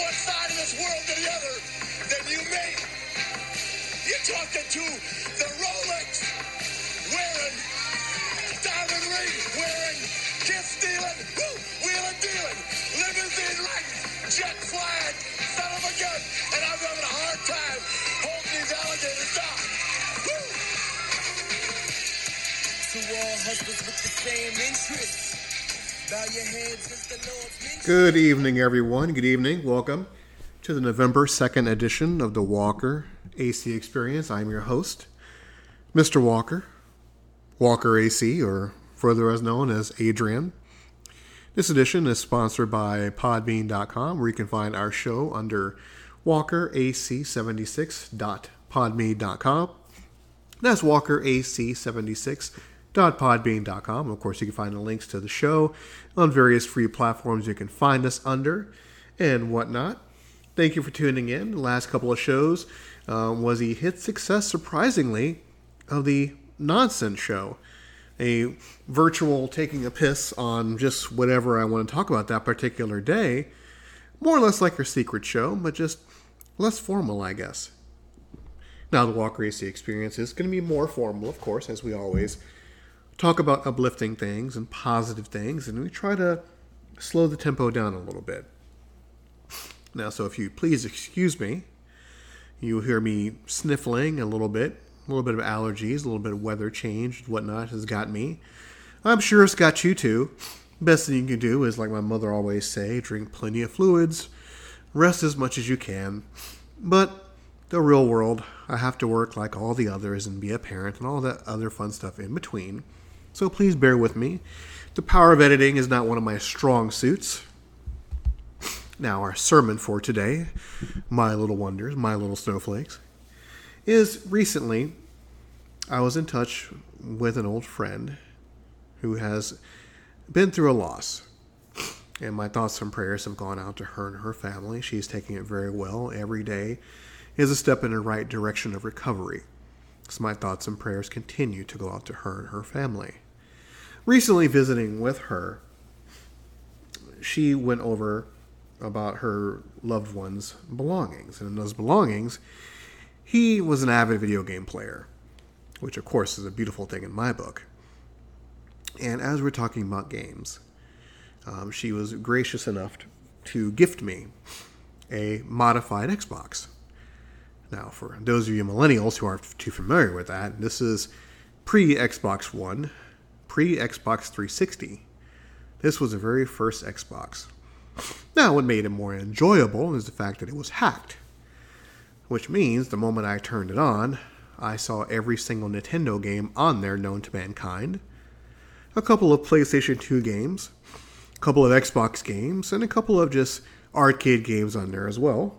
one side of this world than the other, then you may. You're talking to the Rolex-wearing, diamond ring-wearing, kiss-stealing, wheeling-dealing, limousine-riding, jet-flying son of a gun, and I'm having a hard time holding these alligators down. Woo! To all husbands with the same interests, bow your heads as the Lord's ministry. Good evening, everyone. Good evening. Welcome to the November 2nd edition of the Walker AC Experience. I'm your host, Mr. Walker, Walker AC, or further as known as Adrian. This edition is sponsored by Podbean.com, where you can find our show under WalkerAC76.podme.com. That's WalkerAC76.podbean.com. Of course, you can find the links to the show on various free platforms you can find us under and whatnot. Thank you for tuning in. The last couple of shows was the hit success, surprisingly, of the Nonsense Show, a virtual taking a piss on just whatever I want to talk about that particular day, more or less like your secret show, but just less formal, I guess. Now, the Walker AC Experience is going to be more formal, of course, as we always talk about uplifting things and positive things, and we try to slow the tempo down a little bit. Now, so if you please excuse me, you'll hear me sniffling a little bit of allergies, a little bit of weather change, whatnot has got me. I'm sure it's got you too. Best thing you can do is, like my mother always say, drink plenty of fluids, rest as much as you can. But the real world, I have to work like all the others and be a parent and all that other fun stuff in between. So please bear with me. The power of editing is not one of my strong suits. Now, our sermon for today, My Little Wonders, My Little Snowflakes, is recently I was in touch with an old friend who has been through a loss. And my thoughts and prayers have gone out to her and her family. She's taking it very well. Every day is a step in the right direction of recovery. So my thoughts and prayers continue to go out to her and her family. Recently visiting with her, she went over about her loved one's belongings. And in those belongings, he was an avid video game player, which of course is a beautiful thing in my book. And as we're talking about games, she was gracious enough to gift me a modified Xbox. Now, for those of you millennials who aren't too familiar with that, this is pre-Xbox One, pre-Xbox 360. This was the very first Xbox. Now, what made it more enjoyable is the fact that it was hacked, which means the moment I turned it on, I saw every single Nintendo game on there known to mankind, a couple of PlayStation 2 games, a couple of Xbox games, and a couple of just arcade games on there as well.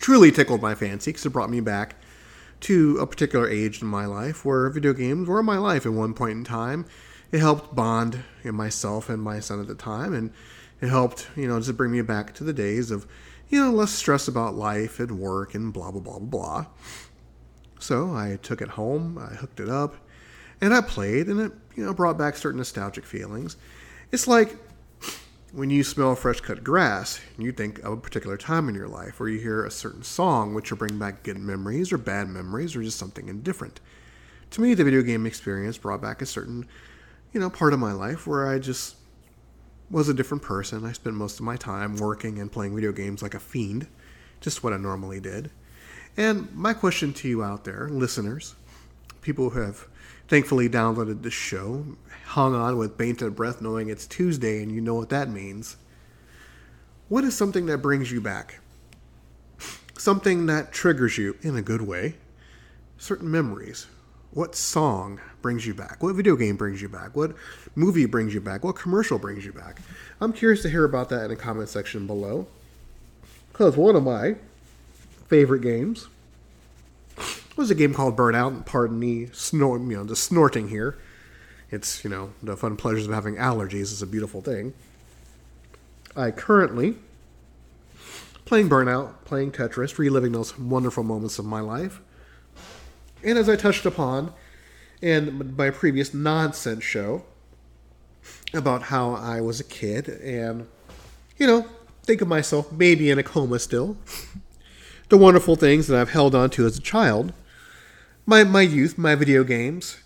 Truly tickled my fancy because it brought me back to a particular age in my life where video games were my life at one point in time. It helped bond in myself and my son at the time, and it helped, just bring me back to the days of, less stress about life and work and blah, blah, blah, blah. So I took it home, I hooked it up, and I played, and it, brought back certain nostalgic feelings. It's like when you smell fresh cut grass, and you think of a particular time in your life, or you hear a certain song, which will bring back good memories or bad memories or just something indifferent. To me, the video game experience brought back a certain part of my life where I just was a different person. I spent most of my time working and playing video games like a fiend, just what I normally did. And my question to you out there, listeners, people who have thankfully downloaded this show, hung on with bated breath knowing it's Tuesday and you know what that means. What is something that brings you back? Something that triggers you in a good way, certain memories. What song brings you back? What video game brings you back? What movie brings you back? What commercial brings you back? I'm curious to hear about that in the comment section below, because one of my favorite games was a game called Burnout. And pardon me, the snorting here. It's, the fun pleasures of having allergies is a beautiful thing. I currently playing Burnout, playing Tetris, reliving those wonderful moments of my life. And as I touched upon in my previous Nonsense Show about how I was a kid and, think of myself maybe in a coma still. The wonderful things that I've held on to as a child. My youth, my video games,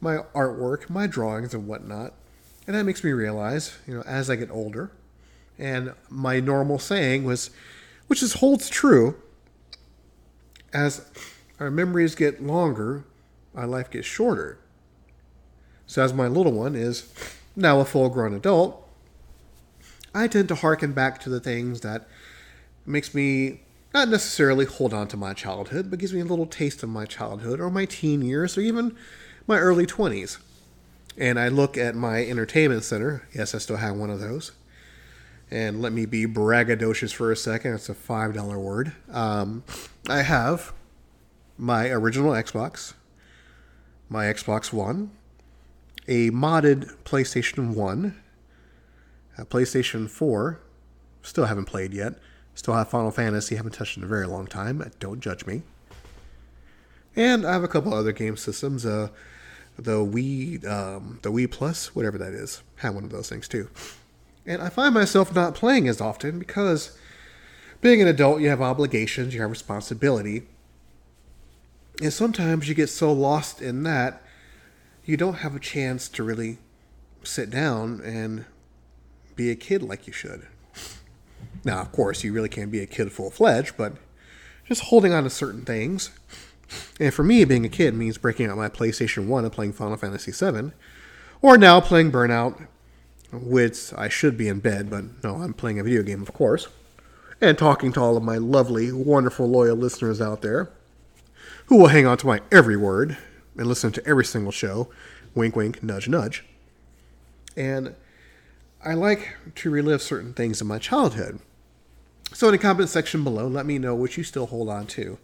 my artwork, my drawings and whatnot. And that makes me realize, you know, as I get older, and my normal saying was, which is holds true, as our memories get longer, our life gets shorter. So as my little one is now a full-grown adult, I tend to hearken back to the things that makes me not necessarily hold on to my childhood, but gives me a little taste of my childhood or my teen years or even my early 20s. And I look at my entertainment center. Yes, I still have one of those. And let me be braggadocious for a second. It's a $5 word. I have my original Xbox, my Xbox One, a modded PlayStation 1, a PlayStation 4. Still haven't played yet. Still have Final Fantasy. Haven't touched in a very long time. Don't judge me. And I have a couple other game systems. The Wii Plus, whatever that is. Have one of those things too. And I find myself not playing as often because being an adult, you have obligations, you have responsibility. And sometimes you get so lost in that, you don't have a chance to really sit down and be a kid like you should. Now, of course, you really can't be a kid full-fledged, but just holding on to certain things. And for me, being a kid means breaking out my PlayStation 1 and playing Final Fantasy VII, or now playing Burnout, which I should be in bed, but no, I'm playing a video game, of course, and talking to all of my lovely, wonderful, loyal listeners out there who will hang on to my every word and listen to every single show, wink, wink, nudge, nudge. And I like to relive certain things in my childhood. So in the comment section below, let me know what you still hold on to.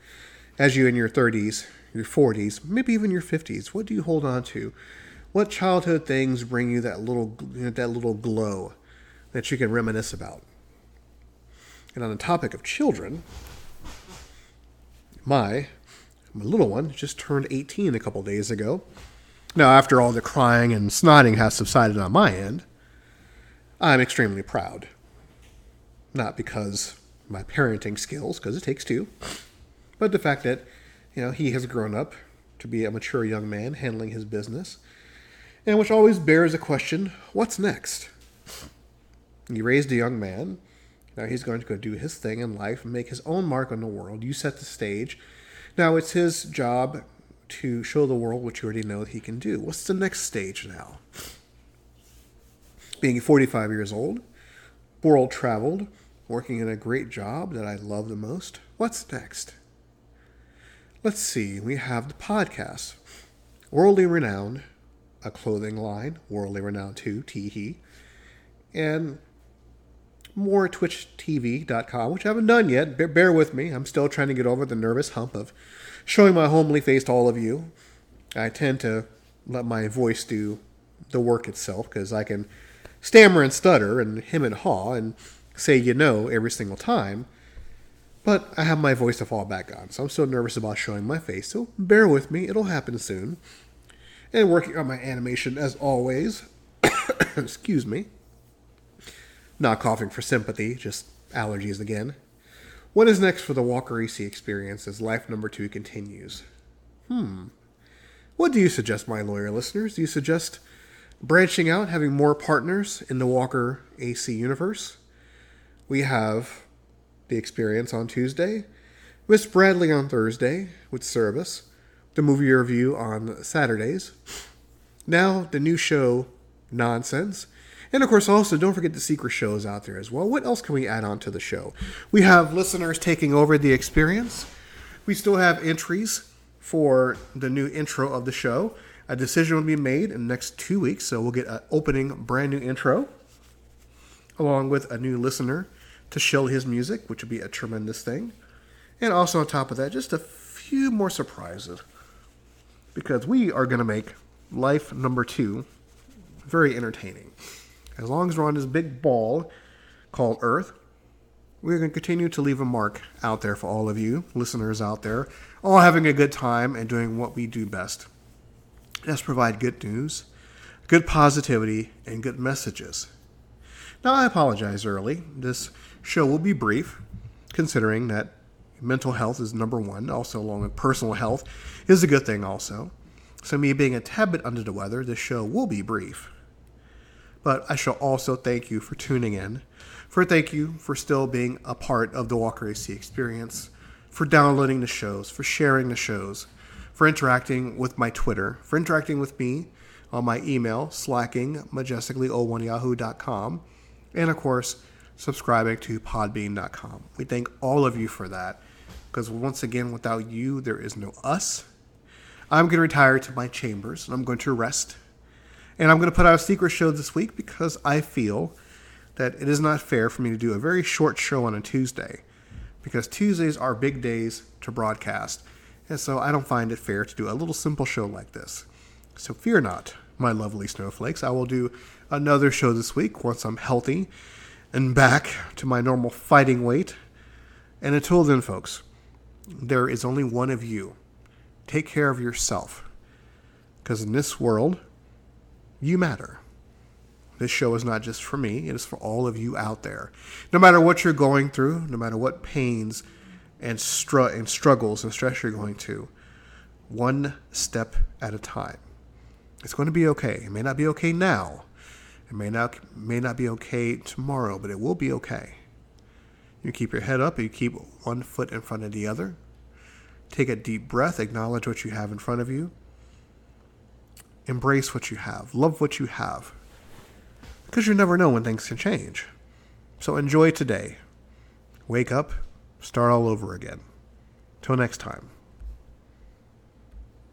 As you in your 30s, your 40s, maybe even your 50s, what do you hold on to? What childhood things bring you that little glow that you can reminisce about? And on the topic of children, my little one just turned 18 a couple days ago. Now, after all the crying and snotting has subsided on my end, I'm extremely proud. Not because my parenting skills, because it takes two, but the fact that, you know, he has grown up to be a mature young man handling his business, and which always bears a question, what's next? You raised a young man. Now he's going to go do his thing in life and make his own mark on the world. You set the stage. Now it's his job to show the world what you already know he can do. What's the next stage now? Being 45 years old, world traveled, working in a great job that I love the most, what's next? Let's see, we have the podcast, Worldly Renowned, a clothing line, Worldly Renowned 2, teehee, and more twitchtv.com, which I haven't done yet. Bear with me. I'm still trying to get over the nervous hump of showing my homely face to all of you. I tend to let my voice do the work itself because I can stammer and stutter and hem and haw and say you know every single time. But I have my voice to fall back on, so I'm still nervous about showing my face, so bear with me. It'll happen soon. And working on my animation as always. Excuse me. Not coughing for sympathy, just allergies again. What is next for the Walker AC Experience as life number 2 continues? What do you suggest, my lawyer listeners? Do you suggest branching out, having more partners in the Walker AC universe? We have the Experience on Tuesday, Miss Bradley on Thursday with service, the movie review on Saturdays, now the new show, Nonsense, and of course also don't forget the secret shows out there as well. What else can we add on to the show? We have listeners taking over the Experience. We still have entries for the new intro of the show. A decision will be made in the next 2 weeks, so we'll get an opening brand new intro, along with a new listener to show his music, which will be a tremendous thing. And also on top of that, just a few more surprises, because we are going to make life number 2 very entertaining. As long as we're on this big ball called Earth, we're going to continue to leave a mark out there for all of you listeners out there, all having a good time and doing what we do best. Let's provide good news, good positivity, and good messages. Now, I apologize early. This show will be brief, considering that mental health is number one, also along with personal health is a good thing also. So me being a tad bit under the weather, this show will be brief. But I shall also thank you for tuning in, thank you for still being a part of the Walker AC Experience, for downloading the shows, for sharing the shows, for interacting with my Twitter, for interacting with me on my email, slackingmajestically01@yahoo.com, and of course, subscribing to podbean.com. We thank all of you for that, because once again, without you, there is no us. I'm going to retire to my chambers, and I'm going to rest. And I'm going to put out a secret show this week because I feel that it is not fair for me to do a very short show on a Tuesday, because Tuesdays are big days to broadcast. And so I don't find it fair to do a little simple show like this. So fear not, my lovely snowflakes. I will do another show this week once I'm healthy and back to my normal fighting weight. And until then, folks, there is only one of you. Take care of yourself, because in this world, you matter. This show is not just for me. It is for all of you out there. No matter what you're going through, no matter what pains and struggles and stress you're going to, one step at a time. It's going to be okay. It may not be okay now. It may not be okay tomorrow, but it will be okay. You keep your head up. You keep one foot in front of the other. Take a deep breath. Acknowledge what you have in front of you. Embrace what you have. Love what you have. Because you never know when things can change. So enjoy today. Wake up. Start all over again. Till next time.